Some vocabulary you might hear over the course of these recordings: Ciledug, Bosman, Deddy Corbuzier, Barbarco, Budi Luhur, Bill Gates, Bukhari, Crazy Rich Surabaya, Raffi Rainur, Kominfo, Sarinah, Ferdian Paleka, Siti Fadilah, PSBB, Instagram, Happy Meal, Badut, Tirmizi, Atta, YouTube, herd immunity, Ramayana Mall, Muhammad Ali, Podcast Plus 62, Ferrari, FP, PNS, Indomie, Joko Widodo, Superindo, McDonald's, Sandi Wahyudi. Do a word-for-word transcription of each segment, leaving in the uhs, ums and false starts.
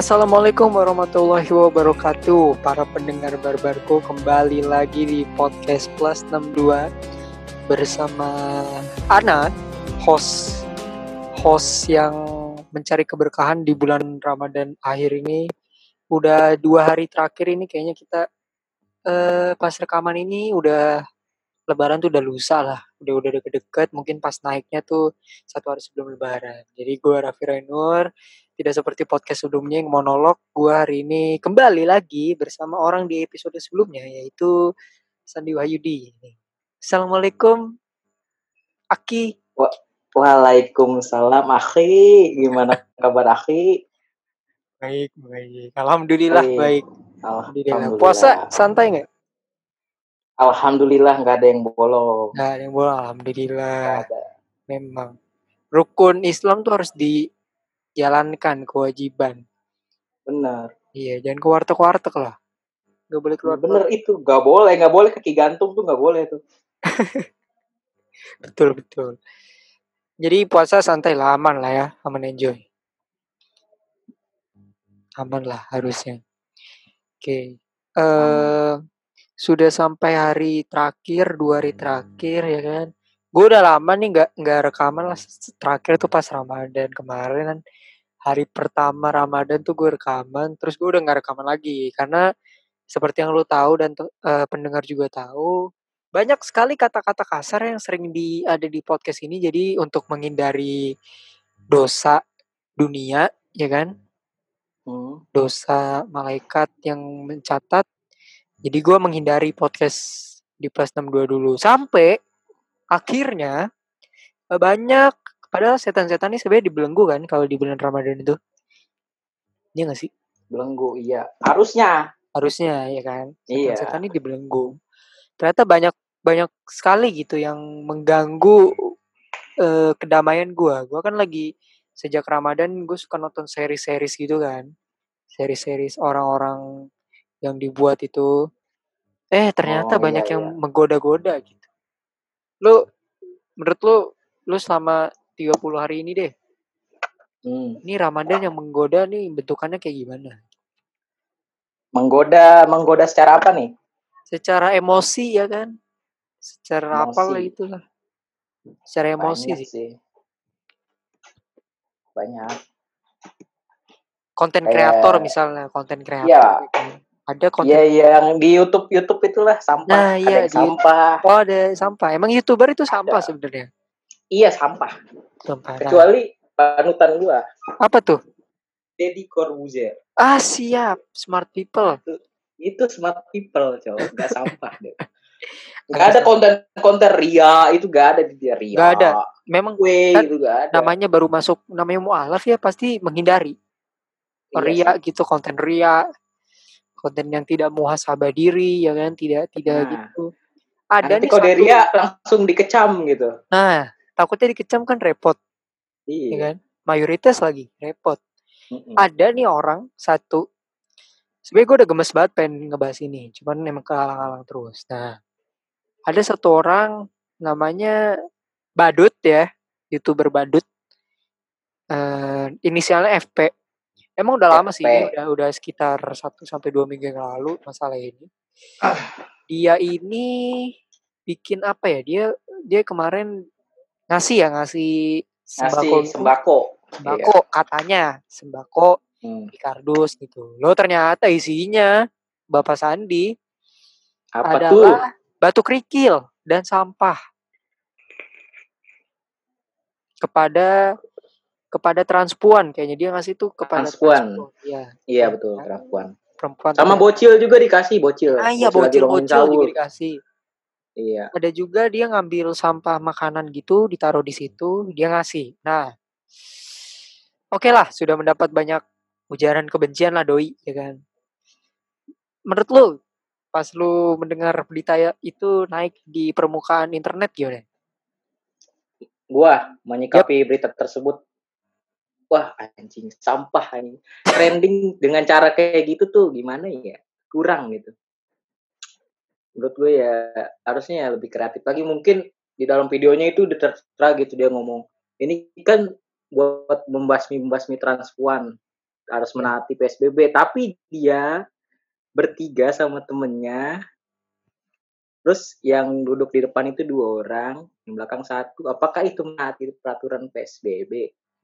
Assalamualaikum warahmatullahi wabarakatuh. Para pendengar Barbarco, kembali lagi di Podcast Plus enam puluh dua bersama Ana, host host yang mencari keberkahan di bulan Ramadan akhir ini. Udah dua hari terakhir ini kayaknya kita eh, pas rekaman ini udah Lebaran tuh udah lusa lah, udah udah deket-deket. Mungkin pas naiknya tuh satu hari sebelum Lebaran. Jadi gue Raffi Rainur. Tidak seperti podcast sebelumnya yang monolog, gue hari ini kembali lagi bersama orang di episode sebelumnya, yaitu Sandi Wahyudi. Assalamualaikum, Aki. Wa- Waalaikumsalam, Aki. Gimana kabar, Aki? Baik, baik. Alhamdulillah, baik. baik. Alhamdulillah. Puasa santai nggak? Alhamdulillah, nggak ada yang bolong. Nggak ada yang bolong, alhamdulillah. Memang. Rukun Islam tuh harus di... jalankan kewajiban. Benar. Iya, jangan ke warteg-warteg lah. Gak boleh keluar. Bener itu, gak boleh, gak boleh kaki gantung tuh gak boleh tuh. Betul betul. Jadi puasa santai lah, aman lah ya, aman enjoy. Aman lah harusnya. Oke, uh, sudah sampai hari terakhir, dua hari terakhir ya kan. Gue udah lama nih gak, gak rekaman lah. Terakhir tuh pas Ramadan kemarin kan. Hari pertama Ramadan tuh gue rekaman. Terus gue udah gak rekaman lagi. Karena seperti yang lo tahu dan uh, pendengar juga tahu, banyak sekali kata-kata kasar yang sering di, ada di podcast ini. Jadi untuk menghindari dosa dunia, ya kan? Hmm. Dosa malaikat yang mencatat. Jadi gue menghindari podcast di Plus enam puluh dua dulu. Sampai... akhirnya banyak, padahal setan-setan ini sebenarnya dibelenggu kan kalau di bulan Ramadan itu. Iya nggak sih? Belenggu, iya. Harusnya. Harusnya, ya kan? Iya. Setan ini dibelenggu. Ternyata banyak banyak sekali gitu yang mengganggu eh, kedamaian gue. Gue kan lagi sejak Ramadan gue suka nonton seri-series gitu kan. Seri-series orang-orang yang dibuat itu. Eh ternyata oh, banyak iya, yang iya. menggoda-goda gitu. Lu, menurut lu, lu selama tiga puluh hari ini deh, hmm. ini Ramadan yang menggoda nih bentukannya kayak gimana? Menggoda, menggoda secara apa nih? Secara emosi ya kan? Secara emosi. Apalah itulah. Secara emosi. Banyak sih. sih. Banyak. Konten kreator eh, misalnya, konten kreator. Iya. Gitu. Ada konten ya, yang di YouTube YouTube itulah sampah, nah, iya, ada sampah. Oh ada sampah. Emang YouTuber itu sampah sebenarnya? Iya sampah. Sampah. Kecuali panutan gua. Apa tuh? Deddy Corbuzier. Ah siap, smart people. Itu, itu smart people cowok, nggak sampah deh. Nggak ada konten-konten ria, itu nggak ada di dia ria. Nggak ada. Memang gue kan, namanya baru masuk, namanya mu'alaf ya pasti menghindari ria iya, gitu konten ria. Konten yang tidak muhasabah diri, ya kan? Tidak, tidak nah, gitu. Ada nanti kalau dari dia langsung dikecam gitu. Nah, takutnya dikecam kan repot. Iya ya kan? Mayoritas lagi, repot. Mm-mm. Ada nih orang, satu. Sebenarnya gue udah gemes banget pengen ngebahas ini. Cuman emang kehalang-halang terus. Nah, ada satu orang namanya Badut ya. YouTuber Badut. Uh, inisialnya F P. Emang udah lama sih, ini udah, udah sekitar satu sampai dua minggu yang lalu masalah ini. Dia ini bikin apa ya? Dia dia kemarin ngasih ya, ngasih sembako. Ngasih sembako. Sembako iya. Katanya, sembako hmm. di kardus gitu. Loh ternyata isinya Bapak Sandi apa adalah tuh? Batu kerikil dan sampah. Kepada... kepada transpuan kayaknya dia ngasih tuh kepada transpuan. Iya. Iya betul transpuan. Perempuan. Sama ternyata. Bocil juga dikasih bocil. Ah iya bocil bocil, bocil juga dikasih. Iya. Ada juga dia ngambil sampah makanan gitu ditaruh di situ dia ngasih. Nah. Oke okay lah sudah mendapat banyak ujaran kebencian lah doi ya kan. Menurut lu pas lu mendengar berita itu naik di permukaan internet gimana? Gua menyikapi yep. berita tersebut wah anjing sampah anjing trending dengan cara kayak gitu tuh gimana ya kurang gitu menurut gue ya harusnya ya lebih kreatif lagi mungkin di dalam videonya itu tertera gitu dia ngomong ini kan buat membasmi membasmi transpuan harus menaati P S B B, tapi dia bertiga sama temennya, terus yang duduk di depan itu dua orang, yang belakang satu. Apakah itu menaati peraturan P S B B?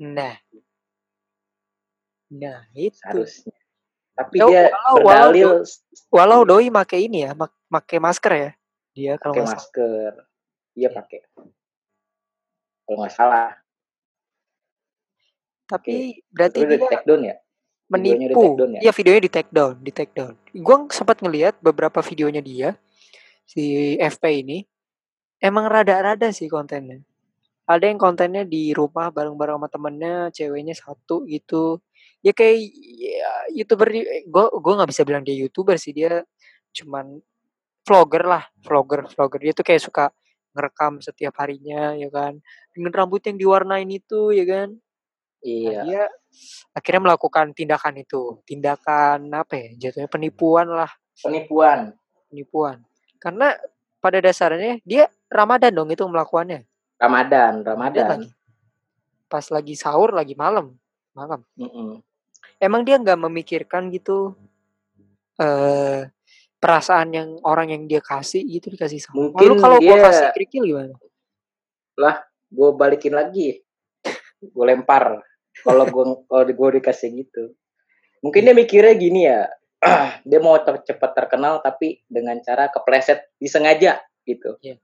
Nah, nah itu harusnya. Tapi Kau, dia walau, berdalil walau doi pakai ini ya, pakai masker ya. Dia kalau pakai masker, dia pakai. Kalau nggak salah. Tapi oke, berarti dia di take down ya? Menipu. Iya, ya, videonya di take down, di take down. Gua sempat ngelihat beberapa videonya dia si F P ini. Emang rada-rada sih kontennya. Ada yang kontennya di rumah bareng-bareng sama temennya, ceweknya satu gitu. Ya kayak ya, YouTuber, gue gue nggak bisa bilang dia YouTuber sih, dia cuman vlogger lah, vlogger vlogger dia tuh kayak suka ngerekam setiap harinya ya kan, dengan rambut yang diwarnain itu ya kan. Iya. Nah, dia akhirnya melakukan tindakan itu, tindakan apa ya, jatuhnya penipuan lah. Penipuan. Penipuan. Karena pada dasarnya dia Ramadan dong itu melakukannya. Ramadan, Ramadan. Lagi. Pas lagi sahur, lagi malam. Malam. Mm-mm. Emang dia nggak memikirkan gitu uh, perasaan yang orang yang dia kasih gitu, dikasih sama. Mungkin kalau dia... gue kasih kerikil gimana? Lah, gue balikin lagi, gue lempar. Kalau gue kalau gue dikasih gitu, mungkin dia mikirnya gini ya, ah, dia mau cepat terkenal tapi dengan cara kepleset disengaja gitu. Yeah.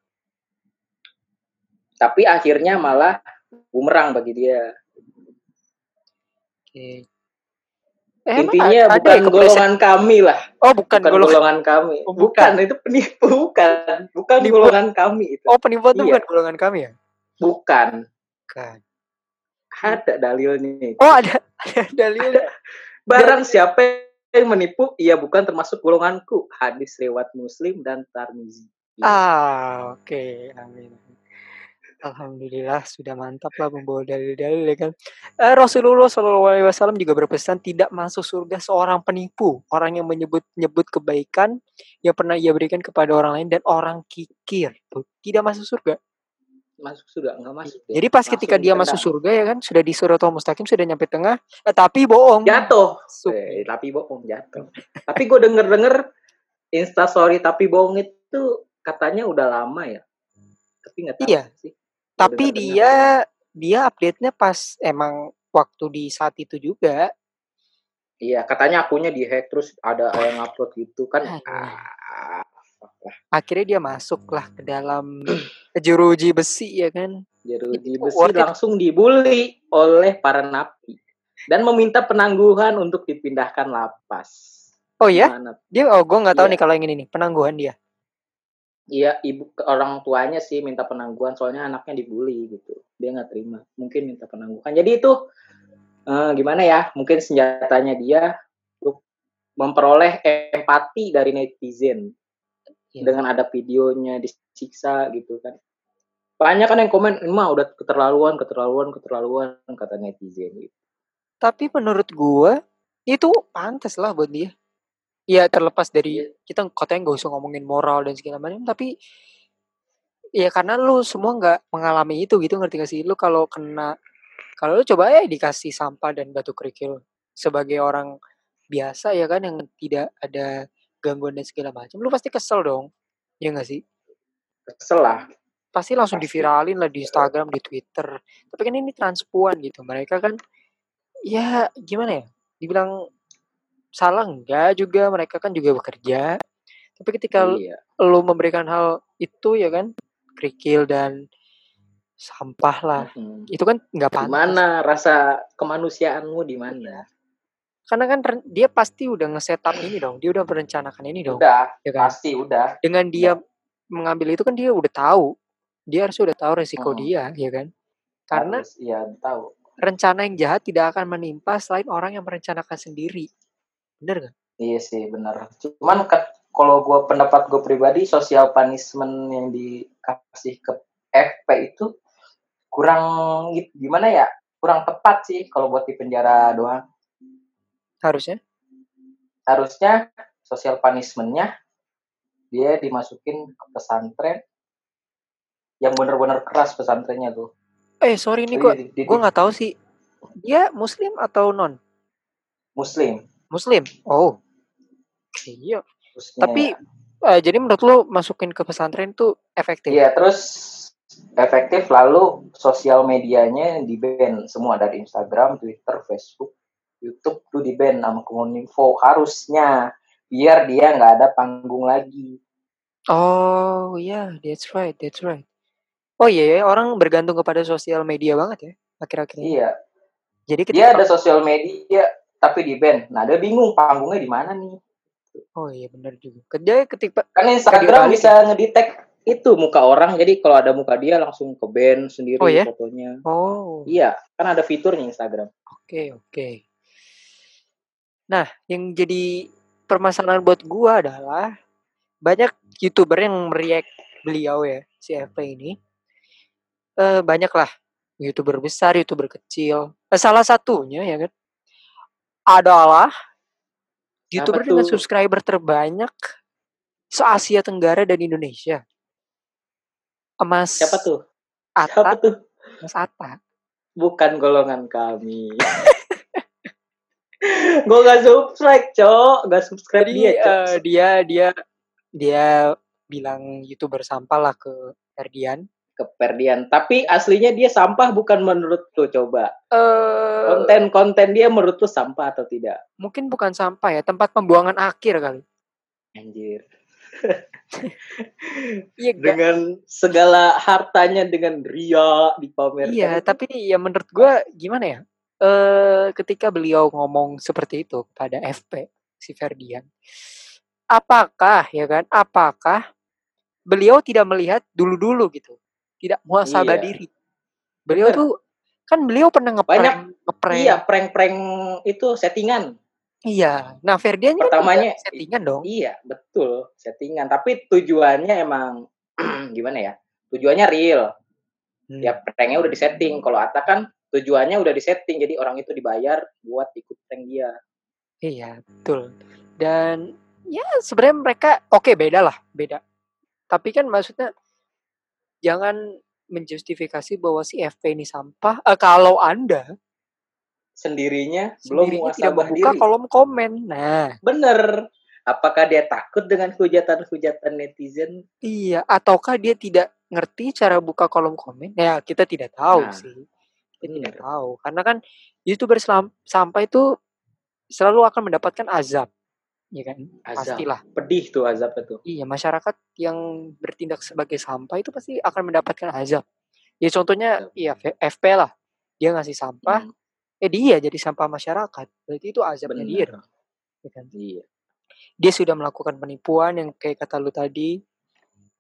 Tapi akhirnya malah bumerang bagi dia. Eh, intinya ada, bukan ada golongan kami lah. Oh, bukan, bukan golongan. golongan kami. Oh, bukan. bukan itu penipu, bukan. Bukan penipu. Golongan kami itu. Oh, penipu itu iya. Bukan golongan kami ya? Bukan. Bukan. Ada dalilnya. Oh, ada, ada dalil. Barang siapa yang menipu, ia bukan termasuk golonganku. Hadis riwayat Muslim dan Tirmizi. Ah, oke. Okay. Amin. Alhamdulillah sudah mantap lah membawa dalil-dalil ya kan. Eh, Rasulullah shallallahu alaihi wasallam juga berpesan tidak masuk surga seorang penipu, orang yang menyebut-nyebut kebaikan yang pernah ia berikan kepada orang lain dan orang kikir. Tidak masuk surga. Masuk surga enggak masuk. Ya. Jadi pas masuk ketika dia tendang. Masuk surga ya kan, sudah di Suratul Mustaqim, sudah nyampe tengah, eh, tapi bohong. Jatuh. Eh, tapi bohong jatuh. Tapi gue denger-denger Insta story tapi bohong itu katanya udah lama ya. Tapi enggak tahu iya. sih. Tapi bener-bener. dia dia update-nya pas emang waktu di saat itu juga. Iya, katanya akunya di-hack terus ada yang upload gitu kan. Ah, akhirnya dia masuklah ke dalam jeruji besi ya kan. Jeruji besi oh, langsung dibully oleh para napi dan meminta penangguhan untuk dipindahkan lapas. Oh ya? Mana? Dia oh gue enggak tahu iya. nih kalau yang ini nih, penangguhan dia. Iya, ibu orang tuanya sih minta penangguhan soalnya anaknya dibully gitu. Dia nggak terima, mungkin minta penangguhan. Jadi itu eh, gimana ya? Mungkin senjatanya dia untuk memperoleh empati dari netizen ya. Dengan ada videonya disiksa gitu kan. Banyak kan yang komen, "Emang udah keterlaluan, keterlaluan, keterlaluan," kata netizen gitu. Tapi menurut gua itu pantas lah buat dia. Ya terlepas dari kita katanya nggak usah ngomongin moral dan segala macam, tapi ya karena lu semua nggak mengalami itu gitu, ngerti gak sih? Lu kalau kena, kalau lu coba eh dikasih sampah dan batu kerikil sebagai orang biasa ya kan, yang tidak ada gangguan dan segala macam, lu pasti kesel dong, ya nggak sih? Kesel lah. Pasti langsung pasti. Diviralin lah di Instagram, di Twitter. Tapi kan ini transpuan gitu, mereka kan ya gimana ya? Dibilang salah enggak juga, mereka kan juga bekerja. Tapi ketika iya. lo memberikan hal itu ya kan, kerikil dan sampah lah, mm-hmm. itu kan nggak pantas. Dimana rasa kemanusiaanmu di mana? Karena kan dia pasti udah nge-setup ini dong, dia udah merencanakan ini dong. Udah, ya kan? Pasti udah. Dengan dia udah. Mengambil itu kan dia udah tahu, dia harus udah tahu resiko hmm. dia, ya kan? Karena harus, ya, tahu. Rencana yang jahat tidak akan menimpa selain orang yang merencanakan sendiri. Bener gak? Iya sih bener. Cuman kalau gue pendapat gue pribadi, social punishment yang dikasih ke F P itu kurang gimana ya? Kurang tepat sih kalau buat di penjara doang. Harusnya? Harusnya social punishment-nya dia dimasukin ke pesantren yang bener-bener keras pesantrennya tuh. Eh sorry nih kok, gue nggak tahu sih. Dia Muslim atau non? Muslim. Muslim. Oh. Iya. Muslim. Tapi uh, jadi menurut lu masukin ke pesantren tuh efektif? Iya, terus efektif, lalu sosial medianya di-ban semua, dari Instagram, Twitter, Facebook, YouTube tuh di-ban sama Kominfo harusnya, biar dia nggak ada panggung lagi. Oh yeah, that's right, that's right. Oh iya, yeah, orang bergantung kepada sosial media banget ya akhir-akhir ini. Iya. Jadi ketika dia ada sosial media tapi di-ban, nah dia bingung panggungnya di mana nih. Oh iya, benar juga. Kerja ketika kan Instagram ketika bisa ngedetect itu muka orang, jadi kalau ada muka dia langsung ke band sendiri. Oh, ya? Fotonya. Oh iya, kan ada fiturnya Instagram. Oke okay, oke. Okay. Nah, yang jadi permasalahan buat gua adalah banyak YouTuber yang meriak beliau ya, si F P ini. E, banyak lah YouTuber besar, YouTuber kecil. E, salah satunya ya kan adalah YouTuber dengan subscriber terbanyak se-Asia Tenggara dan Indonesia. Mas siapa tuh? Atta. Siapa tuh? Mas Atta. Bukan golongan kami. Gue gak subscribe, cok. Gak subscribe. Jadi, dia, uh, dia, dia, dia bilang YouTuber sampah lah ke Ferdian. Ke Ferdian. Tapi aslinya dia sampah bukan menurut tuh, coba. Uh, Konten-konten dia menurut tuh sampah atau tidak? Mungkin bukan sampah ya. Tempat pembuangan akhir kali. Anjir. Ya, dengan gak? Segala hartanya dengan ria dipamerkan. Iya, tapi ya menurut gue gimana ya? E, ketika beliau ngomong seperti itu kepada F P si Ferdian, apakah ya kan? Apakah beliau tidak melihat dulu-dulu gitu? Tidak muhasabah iya. diri. Beliau Bener. tuh kan beliau pernah ngeprank, ngeprank. Iya, prank-prank itu settingan. Iya, nah Ferdian pertamanya kan settingan dong. Iya, betul, settingan. Tapi tujuannya emang gimana ya? Tujuannya real. Hmm. Ya pranknya udah disetting. Kalau Atta kan tujuannya udah disetting, jadi orang itu dibayar buat ikut prank dia. Iya, betul. Dan ya sebenarnya mereka oke okay, beda lah, beda. Tapi kan maksudnya jangan menjustifikasi bahwa si F P ini sampah. Eh, kalau Anda sendirinya, sendirinya belum muasabah diri. Buka kolom komen. Nah, bener. Apakah dia takut dengan hujatan-hujatan netizen? Iya. Ataukah dia tidak ngerti cara buka kolom komen? Ya, kita tidak tahu nah, sih. Kita bener. tidak tahu. Karena kan YouTuber sampah itu selalu akan mendapatkan azab, ya kan? Azab. Pastilah. Pedih tuh azab itu. Iya, masyarakat yang bertindak sebagai sampah itu pasti akan mendapatkan azab. Ya contohnya, ya F P lah. Dia ngasih sampah. Hmm. Eh dia jadi sampah masyarakat, berarti itu azabnya dia dong. Iya. Dia sudah melakukan penipuan yang kayak kata lu tadi,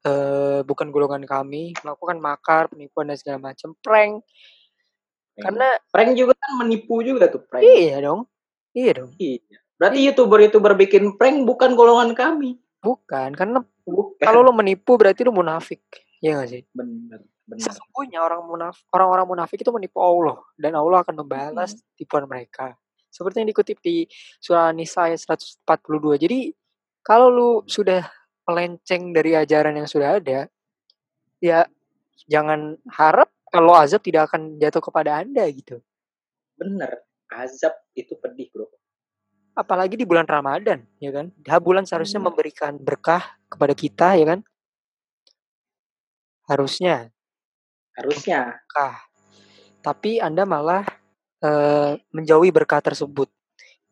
eh, bukan golongan kami, melakukan makar, penipuan dan segala macam, prank. Prank. Karena prank juga kan menipu juga tuh prank. Iya dong, iya dong. Iya. Berarti iya. YouTuber itu berbikin prank bukan golongan kami. Bukan, karena bukan. Kalau lu menipu berarti lu munafik, ya nggak sih? Benar. Sesungguhnya orang munafik, orang-orang munafik itu menipu Allah, dan Allah akan membalas hmm. tipuan mereka. Seperti yang dikutip di surah Nisa ayat seratus empat puluh dua. Jadi kalau lu sudah melenceng dari ajaran yang sudah ada, ya jangan harap kalau azab tidak akan jatuh kepada Anda gitu. Bener, azab itu pedih, bro. Apalagi di bulan Ramadan, ya kan? Dah bulan seharusnya hmm. memberikan berkah kepada kita, ya kan? Harusnya. Harusnya. Berkah. Tapi Anda malah e, menjauhi berkah tersebut.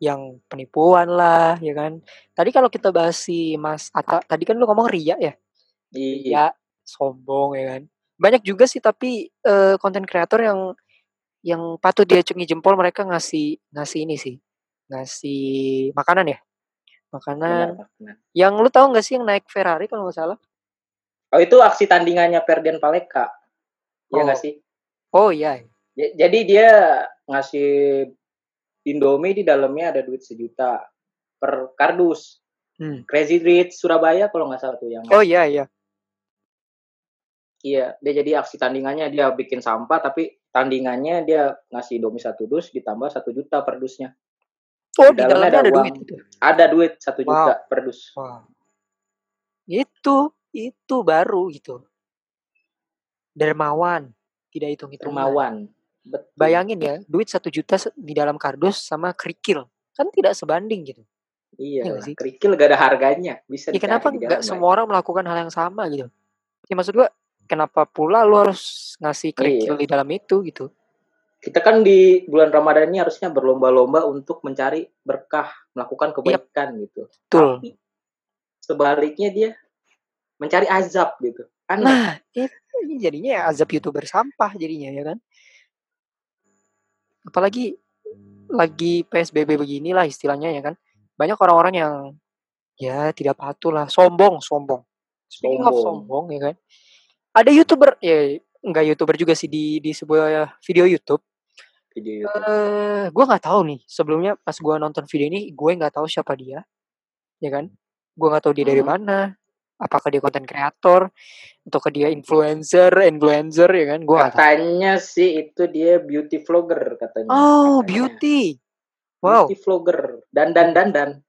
Yang penipuan lah, ya kan. Tadi kalau kita bahas si Mas Atta, tadi kan lu ngomong ria ya? Iya. Sombong, ya kan. Banyak juga sih tapi konten e, kreator yang yang patut diacungi jempol, mereka ngasih ngasih ini sih. Ngasih makanan ya. Makanan. Benar, benar. Yang lu tahu enggak sih yang naik Ferrari kalau enggak salah? Oh itu aksi tandingannya Ferdian Paleka. Iya oh. gak sih? Oh iya. Jadi dia ngasih Indomie di dalamnya ada duit sejuta per kardus. Hmm. Crazy Rich Surabaya kalau gak salah tuh yang. Oh iya iya. Iya, dia jadi aksi tandingannya, dia bikin sampah tapi tandingannya dia ngasih Indomie satu dus ditambah satu juta per dusnya. Oh di dalamnya, di dalamnya ada, ada duit itu. Ada duit satu juta wow. per dus. Wow. Itu itu baru gitu. Dermawan, tidak hitung-hitungan. Dermawan. Betul. Bayangin ya, duit satu juta di dalam kardus sama kerikil kan tidak sebanding gitu. Iya, ya, kerikil gak ada harganya. Bisa ya, kenapa gak semua orang melakukan hal yang sama gitu? Ya maksud gue, kenapa pula lu harus ngasih kerikil iya. di dalam itu gitu? Kita kan di bulan Ramadan ini harusnya berlomba-lomba untuk mencari berkah, melakukan kebaikan yep. gitu. Betul. Tapi sebaliknya dia mencari azab gitu. Aneh. Nah, ini jadinya ya azab YouTuber sampah jadinya ya kan. Apalagi lagi P S B B beginilah istilahnya ya kan. Banyak orang-orang yang ya tidak patuh lah, sombong, sombong. Speaking of sombong ya kan. Ada YouTuber ya enggak YouTuber juga sih di di sebuah video YouTube. Video YouTube. Uh, gue nggak tahu nih sebelumnya pas gue nonton video ini gue nggak tahu siapa dia, ya kan? Gue nggak tahu dia hmm. dari mana. Apakah dia konten kreator atau dia influencer, influencer ya kan? Gua katanya sih itu dia beauty vlogger katanya. Oh katanya. beauty, wow. Beauty vlogger, dandan dandan.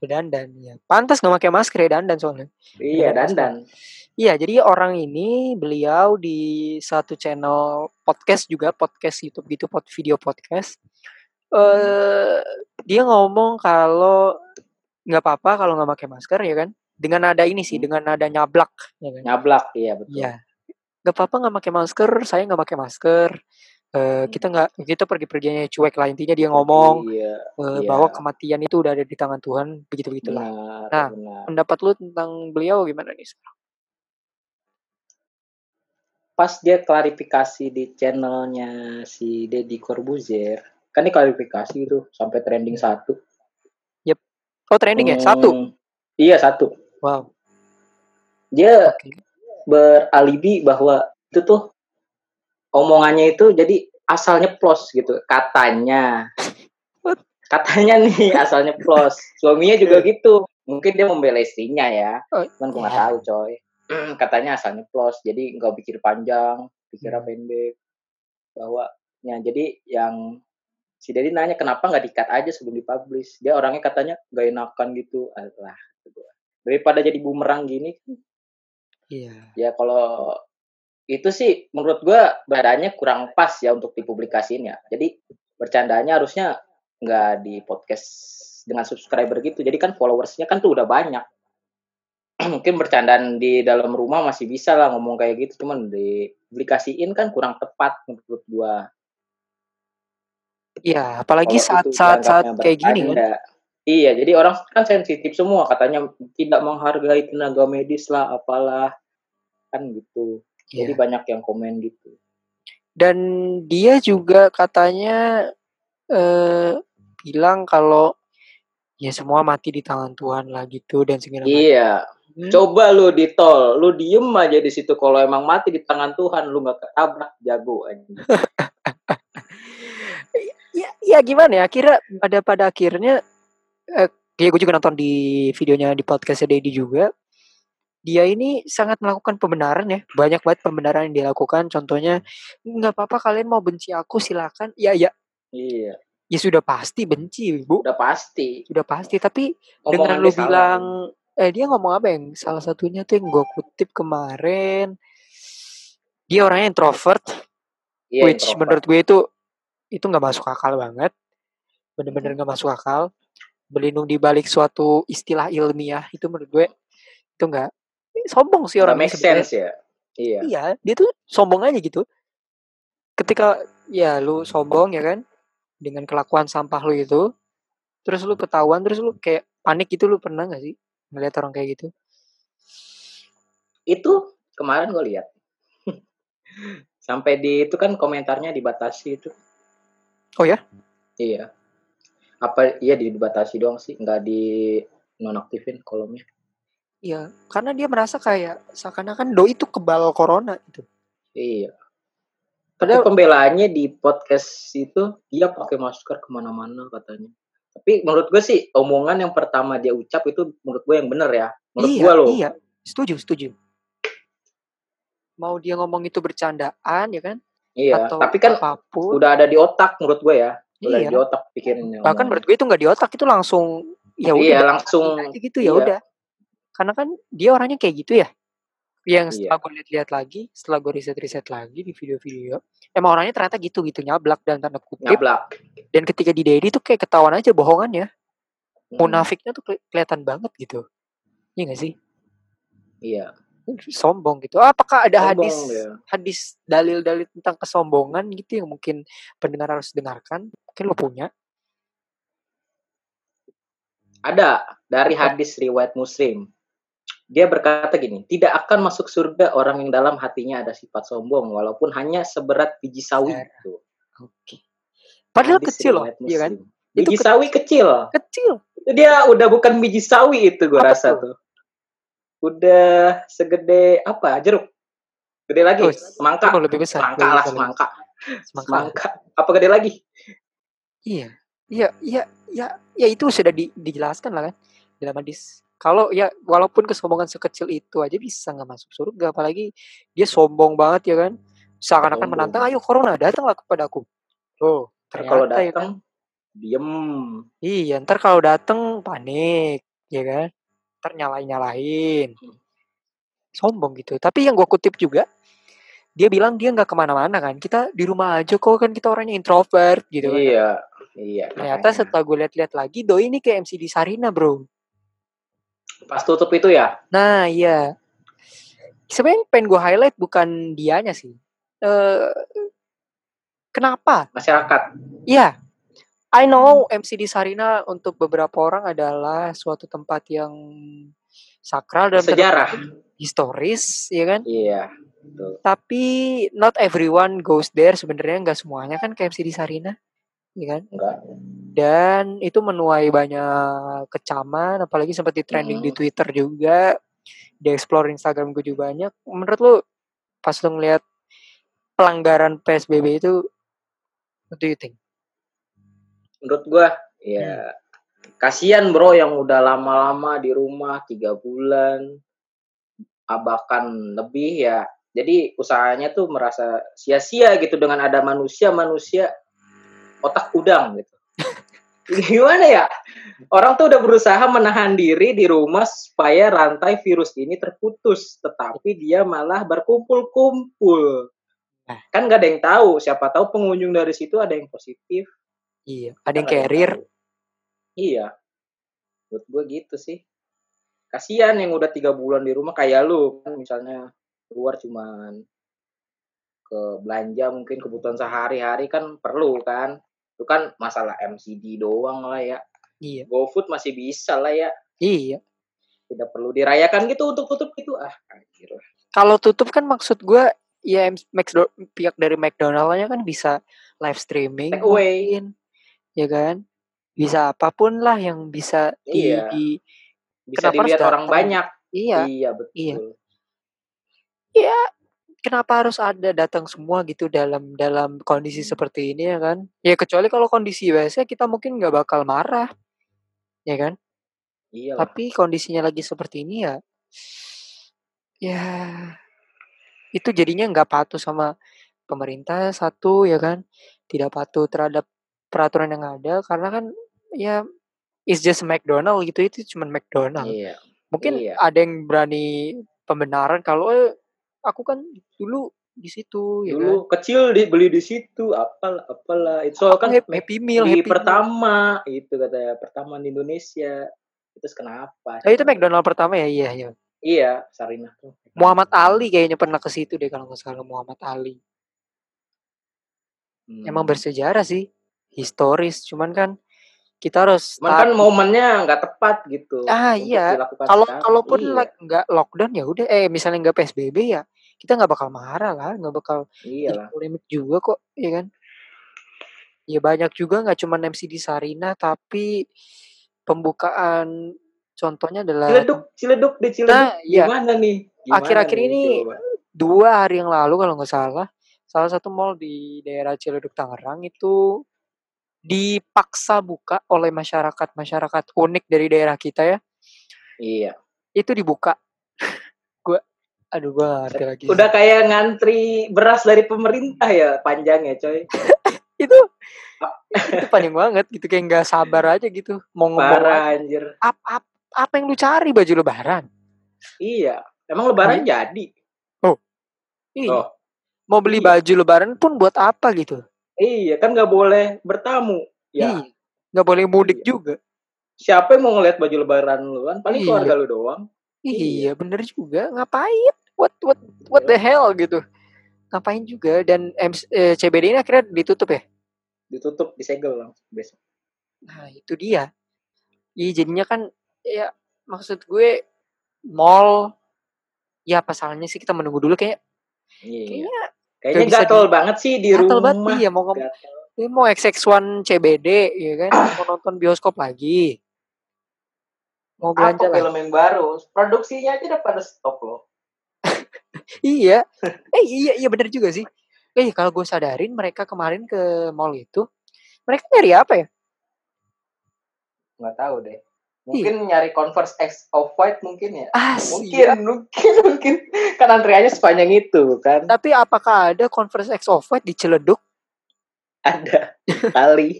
Dandan ya. Pantas nggak pakai masker ya dandan soalnya. Iya dandan. Iya jadi orang ini beliau di satu channel podcast juga podcast YouTube gitu pod video podcast. Eh hmm. uh, dia ngomong kalau nggak apa-apa kalau nggak pakai masker ya kan? Dengan nada ini sih, hmm. dengan nada nyablak, ya kan? Nyablak, iya betul. Ya, gak apa-apa nggak pakai masker, saya nggak pakai masker. Uh, kita nggak, kita pergi-perginya cuek lah intinya dia ngomong iya, uh, iya. bahwa kematian itu udah ada di tangan Tuhan, begitu-begitu lah. Nah, benar. Pendapat lu tentang beliau gimana nih sekarang? Pas dia klarifikasi di channelnya si Deddy Corbuzier, kan dia klarifikasi itu sampai trending satu. Yep. Oh trending hmm. ya satu? Iya satu. Wow. Dia okay. beralibi bahwa itu tuh omongannya itu jadi asal nyeplos gitu katanya. Katanya nih asal nyeplos. Suaminya juga gitu. Mungkin dia membela istrinya ya. Cuman gue nggak tahu coy. Katanya asal nyeplos. Jadi nggak pikir panjang, pikirnya pendek. Bahwa ya jadi yang si Deddy nanya kenapa nggak dikat aja sebelum dipublish. Dia orangnya katanya nggak enakan gitu. Alah. Daripada jadi bumerang gini iya. ya kalau itu sih menurut gue berandanya kurang pas ya untuk dipublikasiin ya, jadi bercandanya harusnya nggak di podcast dengan subscriber gitu, jadi kan followersnya kan tuh udah banyak. Mungkin bercandaan di dalam rumah masih bisa lah ngomong kayak gitu, cuman dipublikasiin kan kurang tepat menurut gue iya, apalagi saat-saat saat kayak gini kan. Iya, jadi orang kan sensitif semua, katanya tidak menghargai tenaga medis lah, apalah, kan gitu. Yeah. Jadi banyak yang komen gitu. Dan dia juga katanya eh, bilang kalau ya semua mati di tangan Tuhan lah gitu dan segala macam. Iya, hmm. coba lu di tol, lu diem aja di situ kalau emang mati di tangan Tuhan, lu nggak ketabrak jago aja. ya, ya gimana ya? Akhirnya pada pada akhirnya. Eh, ya gue juga nonton di videonya di podcastnya Deddy juga. Dia ini sangat melakukan pembenaran ya. Banyak banget pembenaran yang dia lakukan. Contohnya gak apa-apa kalian mau benci aku silakan. Ya ya iya. Ya sudah pasti benci bu. Sudah pasti Sudah pasti tapi dengan lu bilang salah. eh Dia ngomong apa yang salah satunya tuh yang gue kutip kemarin. Dia orangnya introvert iya, which introvert. Menurut gue itu Itu gak masuk akal banget. Bener-bener gak masuk akal. Berlindung di balik suatu istilah ilmiah itu menurut gue itu nggak sombong sih orang. Make sense ya. Iya. Iya, dia tuh sombong aja gitu. Ketika ya lu sombong ya kan dengan kelakuan sampah lu itu, terus lu ketahuan, terus lu kayak panik gitu, lu pernah nggak sih ngeliat orang kayak gitu? Itu kemarin gue lihat. Sampai di itu kan komentarnya dibatasi itu. Oh ya? Iya. Apa iya dibatasi doang sih, nggak di nonaktifin kolomnya. Iya, karena dia merasa kayak seakan-akan doi itu kebal corona gitu. Iya. Padahal pembelaannya di podcast itu dia pakai masker kemana-mana katanya. Tapi menurut gue sih omongan yang pertama dia ucap itu menurut gue yang benar ya. Menurut iya, gue loh. Iya, setuju, setuju. Mau dia ngomong itu bercandaan ya kan? Iya. Atau tapi kan apapun. Udah ada di otak menurut gue ya. Iya. Di otak pikirannya. Bahkan menurut gue itu nggak di otak, itu langsung ya udah. Iya, langsung gitu ya udah. Iya. Karena kan dia orangnya kayak gitu ya. Yang setelah iya. gue lihat-lihat lagi, setelah gue riset-riset lagi di video-video, emang orangnya ternyata gitu-gitu nyablak dan tanda kutip. Nyablak. Dan ketika di Deddy tuh kayak ketahuan aja bohongannya, hmm. munafiknya tuh keli- kelihatan banget gitu. Iya nggak sih? Iya. Sombong gitu. Apakah ada sombong, hadis, ya. hadis dalil-dalil tentang kesombongan gitu yang mungkin pendengar harus dengarkan? Mungkin lo punya? Ada dari hadis riwayat Muslim. Dia berkata gini, tidak akan masuk surga orang yang dalam hatinya ada sifat sombong, walaupun hanya seberat biji sawi. Oke. Okay. Padahal hadis kecil loh, iya kan? Biji itu sawi kecil. Kecil. Itu dia udah bukan biji sawi itu, gue apa rasa tuh? tuh. Udah segede apa? Jeruk. Gede lagi. Oh, semangka. Oh, lebih besar. Semangka lah, semangka. Semangka. semangka. Apa gede lagi? Iya, iya, iya, iya. Ya itu sudah di, dijelaskan lah kan dalam hadis. Kalau ya walaupun kesombongan sekecil itu aja bisa nggak masuk surga, apalagi dia sombong banget ya kan, seakan-akan oh. menantang, ayo corona datanglah kepada aku. Oh, ternyata kalau datang ya kan? Diem. Iya, ntar kalau datang panik, ya kan? Ntar nyalain-nyalain, sombong gitu. Tapi yang gue kutip juga, dia bilang dia nggak kemana-mana kan, kita di rumah aja kok kan, kita orangnya introvert gitu. Iya, kan? Iya. Ternyata iya. setelah gue lihat-lihat lagi, doi ini kayak M C di Sarinah bro. Pas tutup itu ya? Nah iya. Sebenarnya pengen gue highlight bukan dianya sih. Uh, kenapa? Masyarakat. Iya. I know M C di Sarinah untuk beberapa orang adalah suatu tempat yang sakral dan sejarah. Historis, ya kan? Iya. Betul. Tapi not everyone goes there. Sebenarnya nggak semuanya kan ke M C di Sarinah, ya kan? Enggak. Dan itu menuai banyak kecaman, apalagi sempat di trending hmm. di Twitter juga, di explore Instagram gue juga banyak. Menurut lu pas lu ngeliat pelanggaran P S B B itu, what do you think? Menurut gue ya hmm. kasian bro yang udah lama-lama di rumah tiga bulan bahkan lebih ya, jadi usahanya tuh merasa sia-sia gitu dengan ada manusia-manusia otak udang gitu. Gimana ya? Orang tuh udah berusaha menahan diri di rumah supaya rantai virus ini terputus, tetapi dia malah berkumpul-kumpul. Nah. Kan gak ada yang tahu, siapa tahu pengunjung dari situ ada yang positif. Iya, ada yang carrier. Iya. Buat gue gitu sih. Kasian yang udah tiga bulan di rumah kayak lu, kan misalnya keluar cuman ke belanja mungkin kebutuhan sehari-hari kan perlu kan. Itu kan masalah M C D doang lah ya. Iya. GoFood masih bisa lah ya. Iya. Tidak perlu dirayakan gitu untuk tutup gitu. Ah, anjir. Kalau tutup kan maksud gue ya pihak dari McDonald's-nya kan bisa live streaming. Take away. Mungkin, ya kan? Bisa apapun lah yang bisa di, iya. di bisa dilihat orang datang? Banyak. Iya. Iya, betul. Iya. Ya. Kenapa harus ada datang semua gitu dalam dalam kondisi seperti ini ya kan? Ya kecuali kalau kondisi biasa kita mungkin nggak bakal marah, ya kan? Iya. Tapi kondisinya lagi seperti ini ya, ya itu jadinya nggak patuh sama pemerintah satu ya kan? Tidak patuh terhadap peraturan yang ada karena kan ya it's just McDonald's gitu, itu cuma McDonald's. Iya. Mungkin iya. ada yang berani pembenaran kalau eh, aku kan dulu di situ, ya dulu kan? Kecil di, beli di situ, apalah, apalah. Itu kan happy meal, di happy pertama meal. Itu katanya pertama di Indonesia. Terus kenapa? Eh, itu McDonald's pertama ya, iya, iya. Iya, Sarinah. Muhammad Ali kayaknya pernah ke situ deh kalau nggak salah, Muhammad Ali. Hmm. Emang bersejarah sih, historis. Cuman kan kita harus. Cuman kan momennya nggak tepat gitu. Ah iya. Kalau kalaupun iya. like, nggak lockdown ya udah. Eh misalnya nggak P S B B ya kita nggak bakal marah lah, nggak bakal polemik juga kok, ya kan? Ya banyak juga nggak cuma M C di Sarinah tapi pembukaan contohnya adalah. Ciledug, Ciledug di Ciledug. Nah, gimana ya. nih? Gimana akhir-akhir nih, ini coba? Dua hari yang lalu kalau nggak salah, salah satu mal di daerah Ciledug Tangerang itu dipaksa buka oleh masyarakat-masyarakat unik dari daerah kita ya. Iya. Itu dibuka. Gua aduh gue ngerti lagi. Udah kayak ngantri beras dari pemerintah ya panjangnya coy. itu itu panjang banget gitu, kayak enggak sabar aja gitu. Mau ngomong. Parah anjir. Apa, apa, apa yang lu cari, baju lebaran? Iya. Emang lebaran Hai? jadi? Oh. Iya. Oh. Mau beli iya. baju lebaran pun buat apa gitu? Iya, kan nggak boleh bertamu. Ya. Iya. Nggak boleh mudik iya. juga. Siapa yang mau ngeliat baju lebaran lu kan? Paling iya. keluarga lu doang. Iya, bener juga. Ngapain? What what what the hell gitu? Ngapain juga? Dan M C, eh, C B D ini akhirnya ditutup ya? Ditutup, disegel langsung besok. Nah, itu dia. Iya, jadinya kan ya maksud gue mall ya pasalnya sih kita menunggu dulu kayak iya. kayaknya kayaknya gatel di, banget sih di gatel rumah. Gatel banget iya mau ngomong. Ini mau X X one C B D ya kan? Mau nonton bioskop lagi. Mau belanja apa film yang baru? Produksinya aja udah pada stop loh. Iya, eh iya iya benar juga sih. Eh kalau gue sadarin mereka kemarin ke mall itu, mereka nyari apa ya? Nggak tahu deh. Mungkin iya. nyari Converse X Off-White mungkin ya. Ah, mungkin, iya. mungkin, mungkin. Kan antriannya sepanjang itu kan. Tapi apakah ada Converse X Off-White di Ciledug? Ada kali.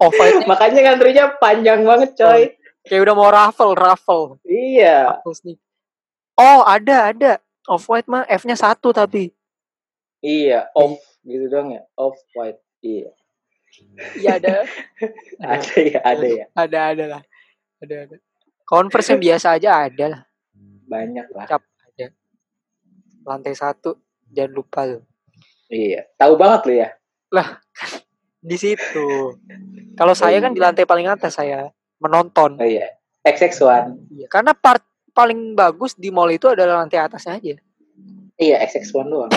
Off-White. Makanya antriannya panjang banget coy. Oh. Kayak udah mau raffle, raffle. Iya. Raffle sneak. Oh ada, ada. Off-White mah F-nya satu tapi. Iya, off gitu doang ya. Off-White, iya. Iya ada. ada ya, ada ya. Ada, ada lah. Ada, ada. Converse yang biasa aja ada lah. Banyak lah. Cap, ada. Lantai satu, jangan lupa lu. Iya, tahu banget lu ya. Lah, di situ. Kalau saya kan di lantai paling atas saya menonton. Oh, iya. X X one. Iya, karena part paling bagus di mall itu adalah lantai atasnya aja. Iya, X X one doang.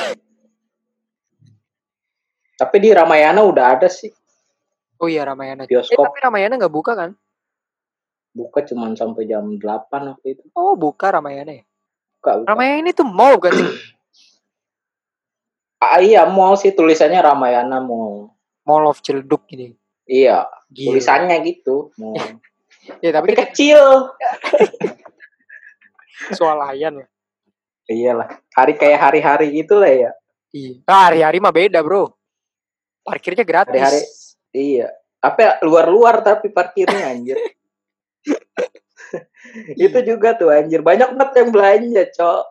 Tapi di Ramayana udah ada sih. Oh iya, Ramayana. Bioskop. Eh, tapi Ramayana nggak buka kan? Buka cuma sampai jam delapan waktu itu. Oh, buka Ramayana ya? Buka, buka. Ramayana itu mall bukan sih? Ah, iya, mall sih. Tulisannya Ramayana Mall. Mall of Ciledug gini. Iya, gila. Tulisannya gitu. Mall. Ya, tapi, tapi kita... kecil. Soalayan lah. Iyalah, hari kayak hari-hari gitulah ya. Iya. Nah, hari-hari mah beda, Bro. Parkirnya gratis. Hari-hari, iya. Apa luar-luar tapi parkirnya anjir. Itu juga tuh anjir, banyak banget yang belanja, Cok.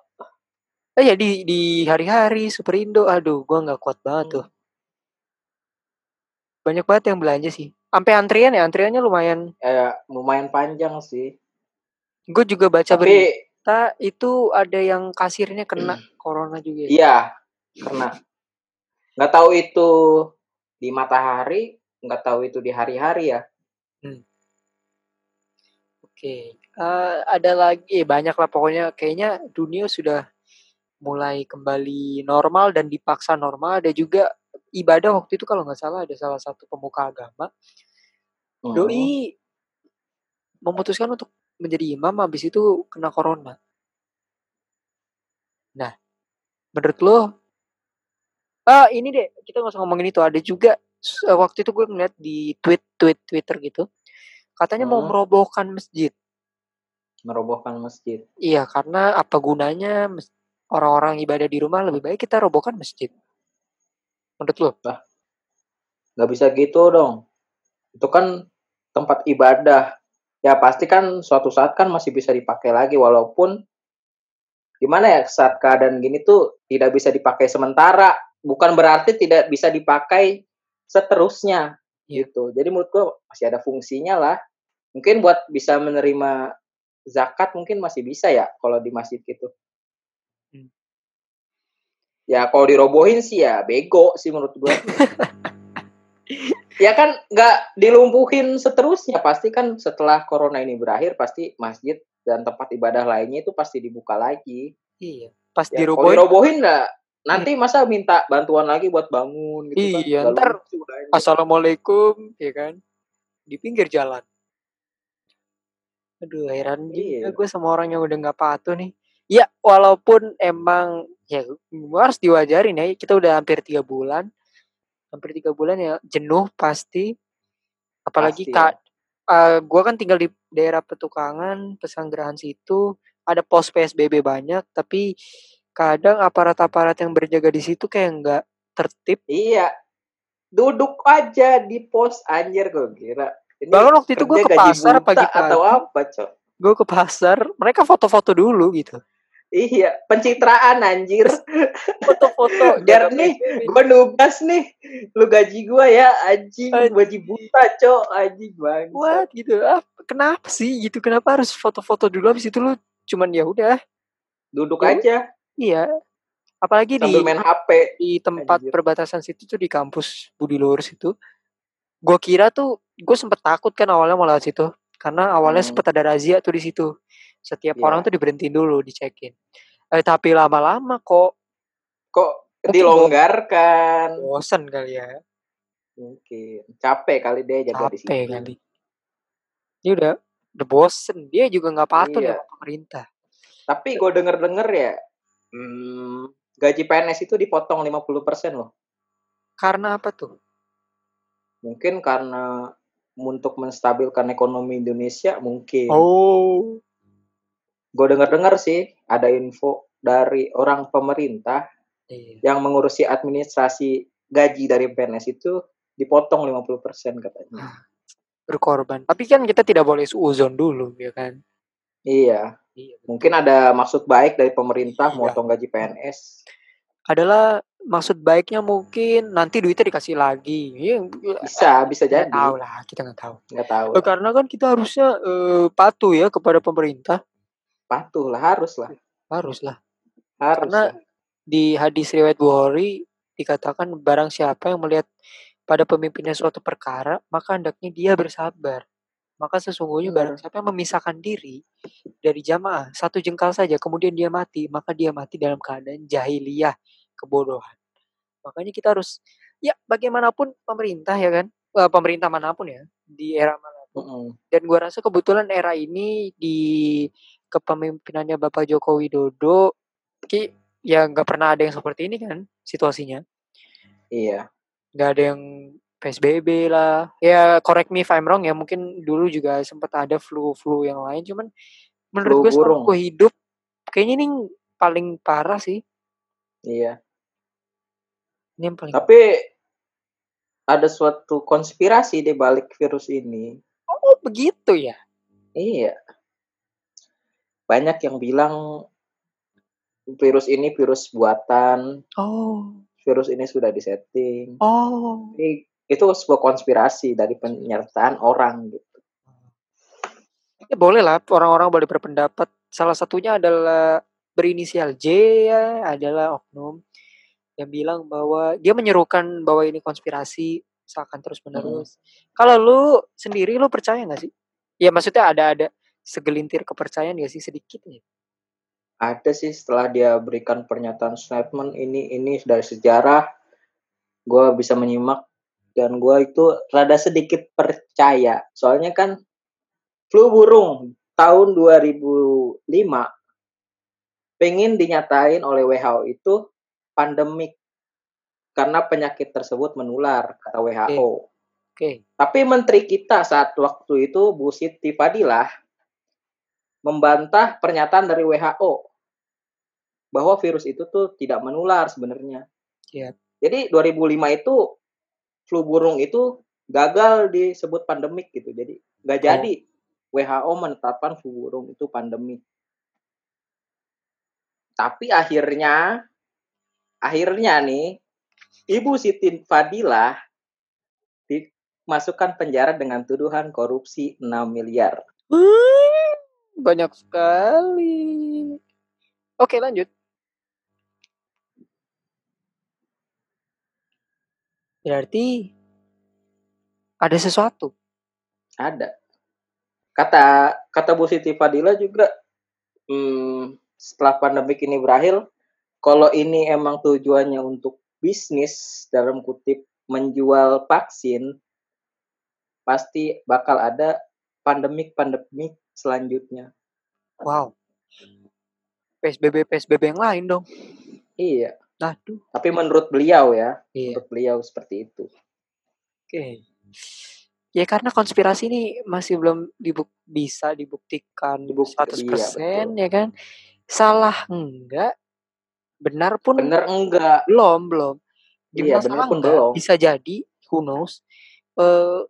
Eh ya di di hari-hari Superindo, aduh, gua enggak kuat banget tuh. Banyak banget yang belanja sih. Sampai antrian ya, antriannya lumayan eh lumayan panjang sih. Gue juga baca tapi, berita itu ada yang kasirnya kena hmm. corona juga. Iya, kena. Nggak tahu itu di matahari, nggak tahu itu di hari-hari ya. Hmm. Oke, okay. uh, ada lagi eh, banyak lah pokoknya. Kayaknya dunia sudah mulai kembali normal dan dipaksa normal. Ada juga ibadah waktu itu kalau nggak salah ada salah satu pemuka agama. Hmm. Doi memutuskan untuk menjadi imam, habis itu kena corona. Nah, menurut lo, ah ini deh, kita nggak usah ngomongin itu. Ada juga waktu itu gue ngeliat di tweet-tweet Twitter gitu, katanya hmm. mau merobohkan masjid. Merobohkan masjid. Iya, karena apa gunanya orang-orang ibadah di rumah, lebih baik kita robohkan masjid. Menurut lo? Bah, nggak bisa gitu dong. Itu kan tempat ibadah. Ya pasti kan suatu saat kan masih bisa dipakai lagi walaupun gimana ya saat keadaan gini tuh tidak bisa dipakai sementara, bukan berarti tidak bisa dipakai seterusnya yeah. gitu. Jadi menurut gue masih ada fungsinya lah. Mungkin buat bisa menerima zakat mungkin masih bisa ya kalau di masjid gitu. Hmm. Ya kalau dirobohin sih ya bego sih menurut gue. Ya kan nggak dilumpuhin seterusnya pasti kan setelah corona ini berakhir pasti masjid dan tempat ibadah lainnya itu pasti dibuka lagi. Iya. Pas ya, dirobohin. Dirobohin nggak? Nanti masa minta bantuan lagi buat bangun gitu iya, kan? Iya. Ntar assalamualaikum, ya kan? Di pinggir jalan. Aduh heran iya. juga gue sama orang yang udah nggak patuh nih. Ya walaupun emang ya harus diwajarin ya kita udah hampir tiga bulan. Hampir tiga bulan ya jenuh pasti apalagi pasti, kak ya. uh, gue kan tinggal di daerah Petukangan Pesanggerahan situ ada pos P S B B banyak tapi kadang aparat-aparat yang berjaga di situ kayak nggak tertib. Iya duduk aja di pos anjir gue kira bahkan waktu itu gue ke pasar pagi-pagi atau apa cok gue ke pasar mereka foto-foto dulu gitu Iya, pencitraan anjir. Foto-foto. Biar nih, gue nubas nih. Lu gaji gue ya, anjing. Gaji buta, cok. Anjing banget. What gitu. Ah, kenapa sih gitu? Kenapa harus foto-foto dulu habis itu lu cuman ya udah duduk ya, aja. Iya. Apalagi sambil di main H P di tempat anjir. Perbatasan situ tuh di kampus Budi Luhur situ. Gue kira tuh gue sempet takut kan awalnya malah situ. Karena awalnya hmm. sempet ada razia tuh di situ. Setiap yeah. orang tuh diberhentiin dulu, dicekin. Eh, tapi lama-lama kok kok dilonggarkan. Bosen kali ya. Mungkin capek kali dia jaga di sini. Capek kali. Dia udah udah bosen. Dia juga nggak patuh yeah. sama pemerintah. Tapi gue denger-denger ya, hmm, gaji P N S itu dipotong lima puluh persen loh. Karena apa tuh? Mungkin karena untuk menstabilkan ekonomi Indonesia mungkin. Oh. Gue dengar-dengar sih ada info dari orang pemerintah iya. yang mengurusi administrasi gaji dari P N S itu dipotong lima puluh persen katanya. Berkorban. Tapi kan kita tidak boleh suuzon dulu ya kan. Iya. iya Mungkin ada maksud baik dari pemerintah iya. motong gaji P N S. Adalah maksud baiknya mungkin nanti duitnya dikasih lagi. Bisa, bisa jadi. Nggak tahu lah, kita nggak tahu. Nggak tahu. Lah. Karena kan kita harusnya eh, patuh ya kepada pemerintah. Patuh lah, harus lah. Harus lah. Harus Karena lah. Di hadis riwayat Bukhari dikatakan barang siapa yang melihat pada pemimpinnya suatu perkara, maka hendaknya dia bersabar. Maka sesungguhnya barang siapa yang memisahkan diri dari jamaah, satu jengkal saja, kemudian dia mati, maka dia mati dalam keadaan jahiliyah, kebodohan. Makanya kita harus, ya bagaimanapun pemerintah ya kan, pemerintah manapun ya, di era manapun. Mm-hmm. Dan gua rasa kebetulan era ini di kepemimpinannya Bapak Joko Widodo, ki ya nggak pernah ada yang seperti ini kan situasinya. Iya. Nggak ada yang P S B B lah. Ya correct me if I'm wrong ya, mungkin dulu juga sempat ada flu-flu yang lain. Cuman menurut gue selama gue hidup, kayaknya ini paling parah sih. Iya. Ini yang paling. Tapi ada suatu konspirasi di balik virus ini. Oh begitu ya? Iya. Banyak yang bilang virus ini virus buatan. Oh. Virus ini sudah disetting. Oh. Ini, itu sebuah konspirasi dari penyertaan orang gitu. Ya boleh lah, orang-orang boleh berpendapat. Salah satunya adalah berinisial J ya, adalah oknum yang bilang bahwa dia menyerukan bahwa ini konspirasi seakan terus-menerus. Hmm. Kalau lu sendiri lu percaya enggak sih? Ya maksudnya ada-ada segelintir kepercayaan gak sih sedikit nih? Ada sih setelah dia berikan pernyataan statement ini ini dari sejarah, gue bisa menyimak dan gue itu rada sedikit percaya. Soalnya kan flu burung tahun dua ribu lima pengen dinyatain oleh W H O itu pandemik karena penyakit tersebut menular kata W H O. Oke. Okay. Tapi menteri kita saat waktu itu Bu Siti Fadilah membantah pernyataan dari W H O bahwa virus itu tuh tidak menular sebenarnya. Yep. Jadi dua ribu lima itu flu burung itu gagal disebut pandemik gitu. Jadi nggak oh. jadi W H O menetapkan flu burung itu pandemik. Tapi akhirnya, akhirnya nih Ibu Siti Fadilah dimasukkan penjara dengan tuduhan korupsi enam miliar. Hmm. Banyak sekali. Oke, lanjut. Berarti ada sesuatu. Ada. Kata kata Bu Siti Fadilah juga hmm, setelah pandemik ini berakhir, kalau ini emang tujuannya untuk bisnis dalam kutip menjual vaksin, pasti bakal ada pandemik-pandemik selanjutnya. Wow. P S B B P S B B yang lain dong. Iya. Aduh. Tapi menurut beliau ya, iya. menurut beliau seperti itu. Oke. Ya karena konspirasi ini masih belum dibuk- bisa dibuktikan Dibukti, seratus persen iya, ya kan. Salah enggak? Benar pun benar enggak? Belum, belum. Iya, benar pun enggak, belum. Bisa jadi who knows. Uh,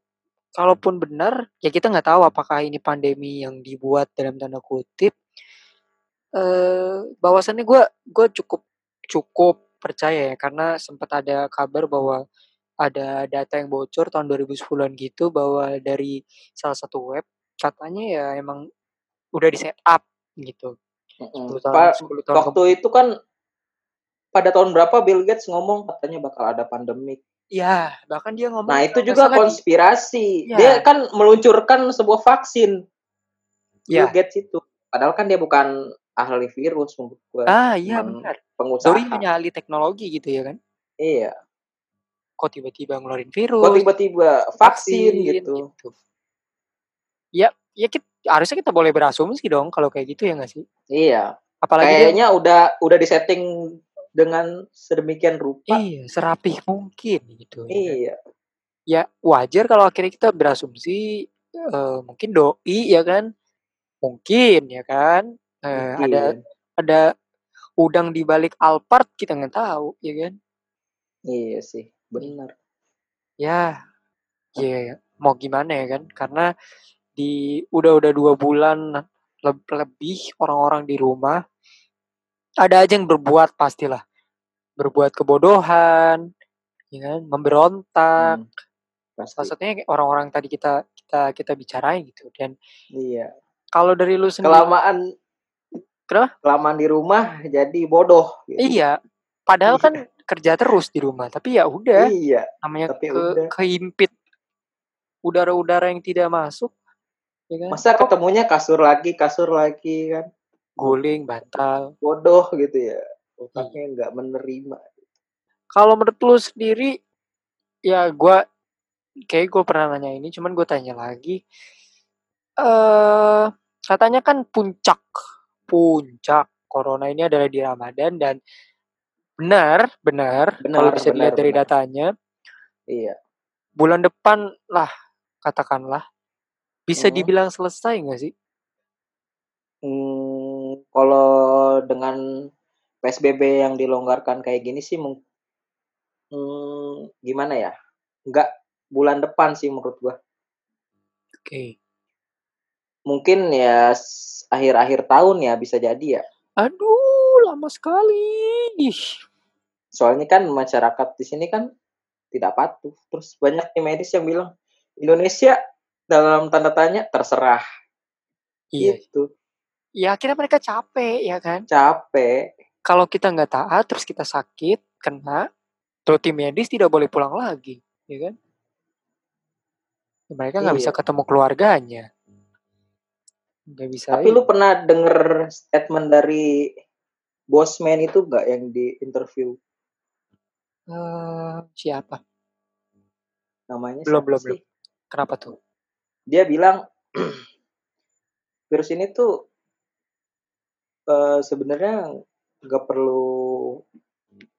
Kalaupun benar, ya kita nggak tahu apakah ini pandemi yang dibuat dalam tanda kutip uh, bahwasannya gue gue cukup cukup percaya ya, karena sempat ada kabar bahwa ada data yang bocor tahun dua ribu sepuluhan gitu, bahwa dari salah satu web katanya ya emang udah di set up gitu. Mm-hmm. sepuluh tahun, pa- sepuluh tahun waktu ke- itu kan pada tahun berapa Bill Gates ngomong katanya bakal ada pandemik. Ya, bahkan dia ngomong. Nah, itu juga konspirasi. Di... Ya. Dia kan meluncurkan sebuah vaksin. Ya. Bill Gates itu. Padahal kan dia bukan ahli virus menurut gue. Ah, iya benar. Pengusaha. Dori punya ahli teknologi gitu ya kan? Iya. Kok tiba-tiba ngeluarin virus? Kok tiba-tiba vaksin, vaksin gitu. gitu. Ya, ya kita, harusnya kita boleh berasumsi dong kalau kayak gitu ya nggak sih? Iya. Apalagi kayaknya dia... udah udah disetting dengan sedemikian rupa, iya, serapih mungkin gitu. Iya. Ya wajar kalau akhirnya kita berasumsi uh, mungkin doi ya kan, mungkin ya kan, uh, mungkin. ada ada udang di balik Alphard kita nggak tahu ya kan. Iya sih, benar. Ya, ya mau gimana ya kan, karena di udah-udah dua bulan le- lebih orang-orang di rumah. Ada aja yang berbuat pastilah. Berbuat kebodohan, ya kan? Memberontak. Hmm, maksudnya orang-orang tadi kita kita kita bicarain gitu. Dan iya. Kalau dari lu sendiri kelamaan kenapa? Kelamaan di rumah jadi bodoh gitu. Iya. Padahal iya. Kan kerja terus di rumah, tapi ya udah. Iya. Namanya ke, udah. Keimpit udara-udara yang tidak masuk, ya kan? Masa ketemunya kasur lagi, kasur lagi kan. Guling, bantal, bodoh gitu ya, otaknya nggak menerima. Kalau menurut lu sendiri, ya gue, kayak gue pernah nanya ini, cuman gue tanya lagi. Uh, katanya kan puncak, puncak corona ini adalah di Ramadan dan benar, benar. benar kalau bisa benar, dilihat dari benar. datanya, iya. Bulan depan lah, katakanlah, bisa hmm. dibilang selesai nggak sih? Hmm. Kalau dengan P S B B yang dilonggarkan kayak gini sih, mung- hmm, gimana ya? Enggak bulan depan sih menurut gua. Oke. Okay. Mungkin ya akhir-akhir tahun ya bisa jadi ya. Aduh, lama sekali. Ish. Soalnya kan masyarakat di sini kan tidak patuh. Terus banyak tim medis yang bilang Indonesia dalam tanda tanya terserah. Iya. Gitu. Ya akhirnya mereka capek ya kan. Capek. Kalau kita gak taat terus kita sakit, kena, terus tim medis tidak boleh pulang lagi ya kan. Mereka iya. gak bisa ketemu keluarganya, gak bisa. Tapi ya. Lu pernah denger statement dari Bosman itu gak, yang di interview uh, siapa namanya? Belum belum belum. Kenapa tuh? Dia bilang virus ini tuh Uh, sebenarnya nggak perlu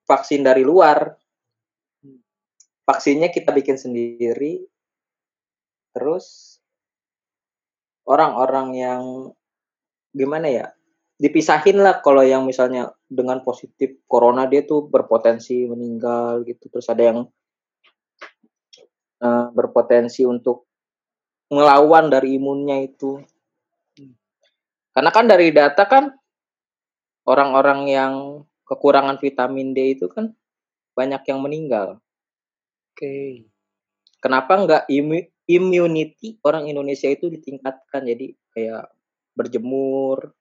vaksin dari luar, vaksinnya kita bikin sendiri. Terus orang-orang yang gimana ya, dipisahin lah. Kalau yang misalnya dengan positif corona dia tuh berpotensi meninggal gitu, terus ada yang uh, berpotensi untuk ngelawan dari imunnya itu. Karena kan dari data kan orang-orang yang kekurangan vitamin D itu kan banyak yang meninggal. Oke. Okay. Kenapa nggak imu- immunity orang Indonesia itu ditingkatkan? Jadi kayak berjemur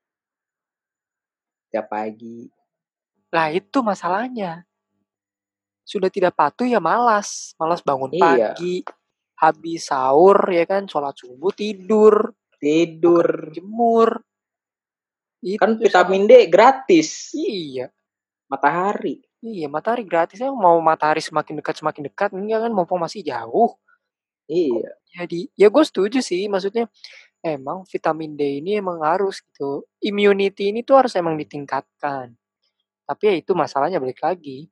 tiap pagi. Lah itu masalahnya. Sudah tidak patuh ya malas. Malas bangun iya. pagi. Habis sahur ya kan. Sholat subuh tidur. Tidur. Jemur. Itu kan vitamin D gratis. Iya. Matahari. Iya, matahari gratis. Ya, mau matahari semakin dekat semakin dekat, enggak kan, mumpung masih jauh. Iya. Jadi, ya gue setuju sih, maksudnya emang vitamin D ini emang harus gitu. Immunity ini tuh harus emang ditingkatkan. Tapi ya itu masalahnya balik lagi.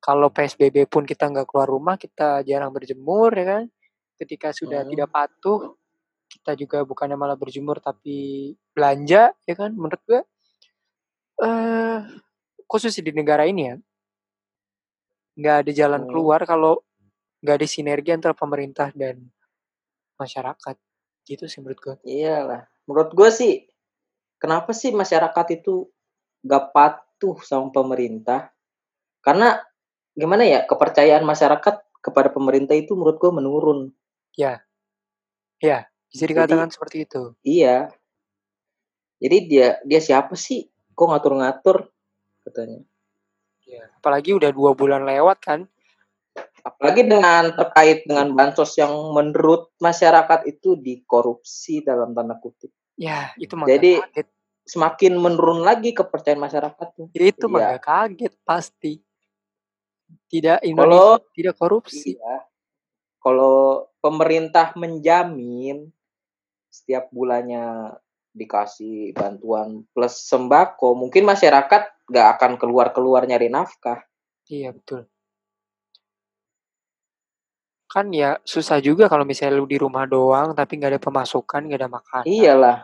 Kalau P S B B pun kita enggak keluar rumah, kita jarang berjemur ya kan. Ketika sudah hmm. tidak patuh, kita juga bukannya malah berjemur tapi belanja ya kan. Menurut gue uh, khusus di negara ini ya nggak ada jalan hmm. keluar kalau nggak ada sinergi antara pemerintah dan masyarakat gitu sih menurut gue. Iyalah, menurut gue sih kenapa sih masyarakat itu gak patuh sama pemerintah? Karena gimana ya, kepercayaan masyarakat kepada pemerintah itu menurut gue menurun. Ya, ya bisa dikatakan jadi, seperti itu. Iya. Jadi dia dia siapa sih? Kok ngatur-ngatur katanya? Ya, apalagi udah dua bulan lewat kan? Apalagi dengan terkait dengan bansos yang menurut masyarakat itu dikorupsi dalam tanda kutip. Ya, itu makanya jadi kaget. Semakin menurun lagi kepercayaan masyarakat. Ya, itu ya. Makanya kaget pasti. Tidak Indonesia kalo, tidak korupsi. Iya. Kalau pemerintah menjamin setiap bulannya dikasih bantuan plus sembako, mungkin masyarakat nggak akan keluar-keluar nyari nafkah. Iya, betul. Kan ya susah juga kalau misalnya lu di rumah doang tapi nggak ada pemasukan, nggak ada makanan. Iyalah.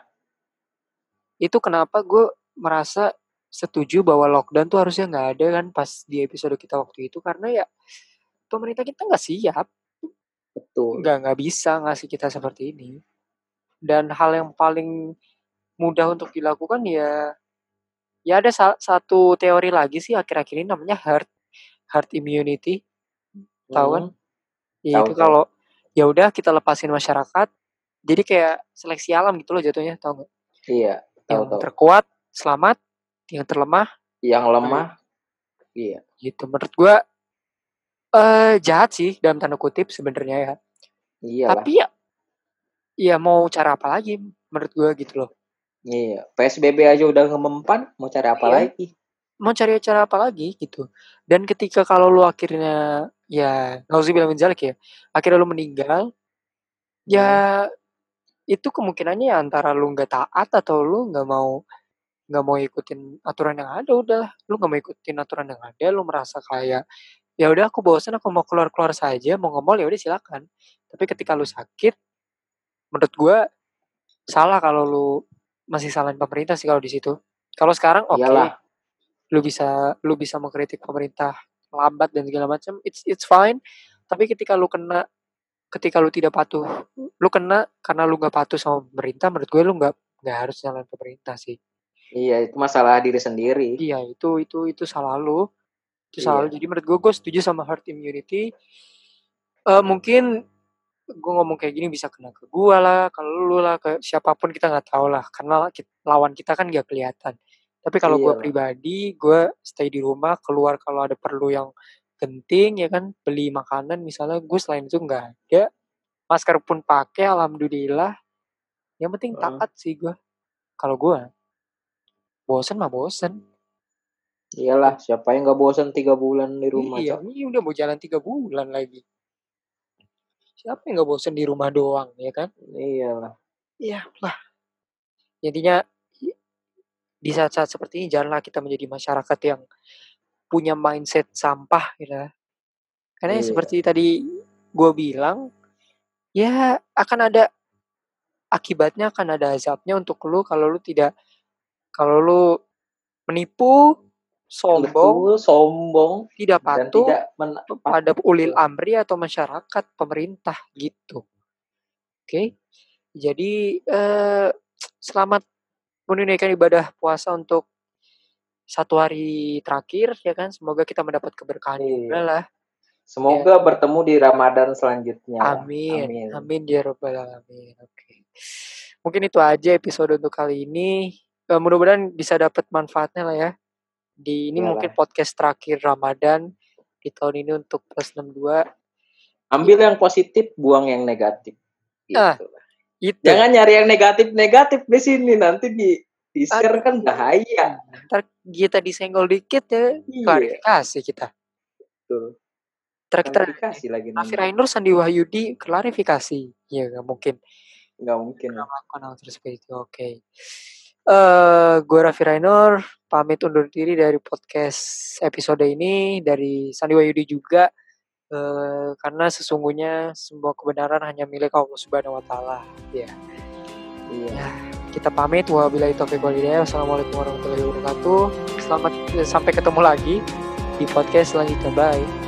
Itu kenapa gue merasa setuju bahwa lockdown tuh harusnya nggak ada kan pas di episode kita waktu itu, karena ya pemerintah kita nggak siap. Betul. Nggak nggak bisa ngasih kita seperti ini. Dan hal yang paling mudah untuk dilakukan ya, ya ada sa- satu teori lagi sih akhir-akhir ini namanya herd herd immunity, hmm. tahu kan? Ya, tau, itu kalau ya udah kita lepasin masyarakat, jadi kayak seleksi alam gitu loh jatuhnya, tahu nggak? Iya. Tahu, yang tahu. Terkuat selamat, yang terlemah yang lemah. Nah, iya. Gitu menurut gue. Uh, jahat sih dalam tanda kutip sebenarnya ya. Iya. Tapi ya, ya mau cara apa lagi menurut gue gitu loh. Iya. P S B B aja udah ngemempan, mau cara apa iya. lagi? Mau cari cara apa lagi gitu. Dan ketika kalau lu akhirnya ya nauzubillah min dzalik ya, akhirnya lu meninggal, hmm. ya itu kemungkinannya antara lu nggak taat atau lu nggak mau nggak mau ikutin aturan yang ada udah. Lu nggak mau ikutin aturan yang ada, lu merasa kayak ya udah aku bosan, aku mau keluar-keluar saja, mau nge-mall ya udah silakan. Tapi ketika lu sakit, menurut gue salah kalau lu masih salahin pemerintah sih kalau di situ. Kalau sekarang oke, okay, lu bisa lu bisa mengkritik pemerintah lambat dan segala macam, it's it's fine. Tapi ketika lu kena, ketika lu tidak patuh, lu kena karena lu nggak patuh sama pemerintah, menurut gue lu nggak nggak harus nyalahin pemerintah sih. Iya, itu masalah diri sendiri. Iya, itu itu itu salah lu. Itu salah. Iya. Jadi menurut gue, gue setuju sama herd immunity. Uh, mungkin gue ngomong kayak gini bisa kena ke gue lah, ke lu lah, ke siapapun, kita nggak tahu lah. Karena lawan kita kan nggak kelihatan. Tapi kalau gue pribadi, gue stay di rumah, keluar kalau ada perlu yang genting, ya kan, beli makanan misalnya, gue selain itu nggak ada. Masker pun pakai, alhamdulillah. Yang penting taat uh. sih gue. Kalau gue, bosen mah bosen. Iyalah, siapa yang gak bosan tiga bulan di rumah? Iya, ini udah mau jalan tiga bulan lagi. Siapa yang gak bosan di rumah doang, ya kan? Iyalah. Iyalah. Jadinya, di saat-saat seperti ini, janganlah kita menjadi masyarakat yang punya mindset sampah, gitu. Karena iya. seperti tadi gue bilang, ya akan ada, akibatnya akan ada azabnya untuk lu, kalau lu tidak, kalau lu menipu, sombong, betul, sombong, tidak patuh tidak men- pada ulil amri atau masyarakat pemerintah gitu. Oke, okay? Jadi eh, selamat menunaikan ibadah puasa untuk satu hari terakhir ya kan. Semoga kita mendapat keberkahan juga lah. Semoga ya. Bertemu di Ramadan selanjutnya. Amin, amin, amin ya Rabbal Alamin. Oke, okay. Mungkin itu aja episode untuk kali ini. Eh, mudah-mudahan bisa dapat manfaatnya lah ya. Di ini Yalah. Mungkin podcast terakhir Ramadan di tahun ini untuk plus enam puluh dua. Ambil yang positif, buang yang negatif. Gitu. Ah, itu. Jangan nyari yang negatif-negatif di sini, nanti di di share kan bahaya. Ntar kita disenggol dikit ya, iya. klarifikasi kita. Betul. Ntar kita klarifikasi lagi. Raffi Rainur, Sandi Wahyudi, klarifikasi. Ya nggak mungkin. Nggak mungkin. Nggak melakukan hal tersebut itu. Oke. Uh, gue Raffi Rainur pamit undur diri dari podcast episode ini, dari Sandi Wahyudi juga, uh, karena sesungguhnya semua kebenaran hanya milik Allah Subhanahu Wa Taala. Ya, ya kita pamit. Wabillahi taufiq wal hidayah. Wassalamualaikum warahmatullahi wabarakatuh. Selamat, sampai ketemu lagi di podcast selanjutnya. Bye.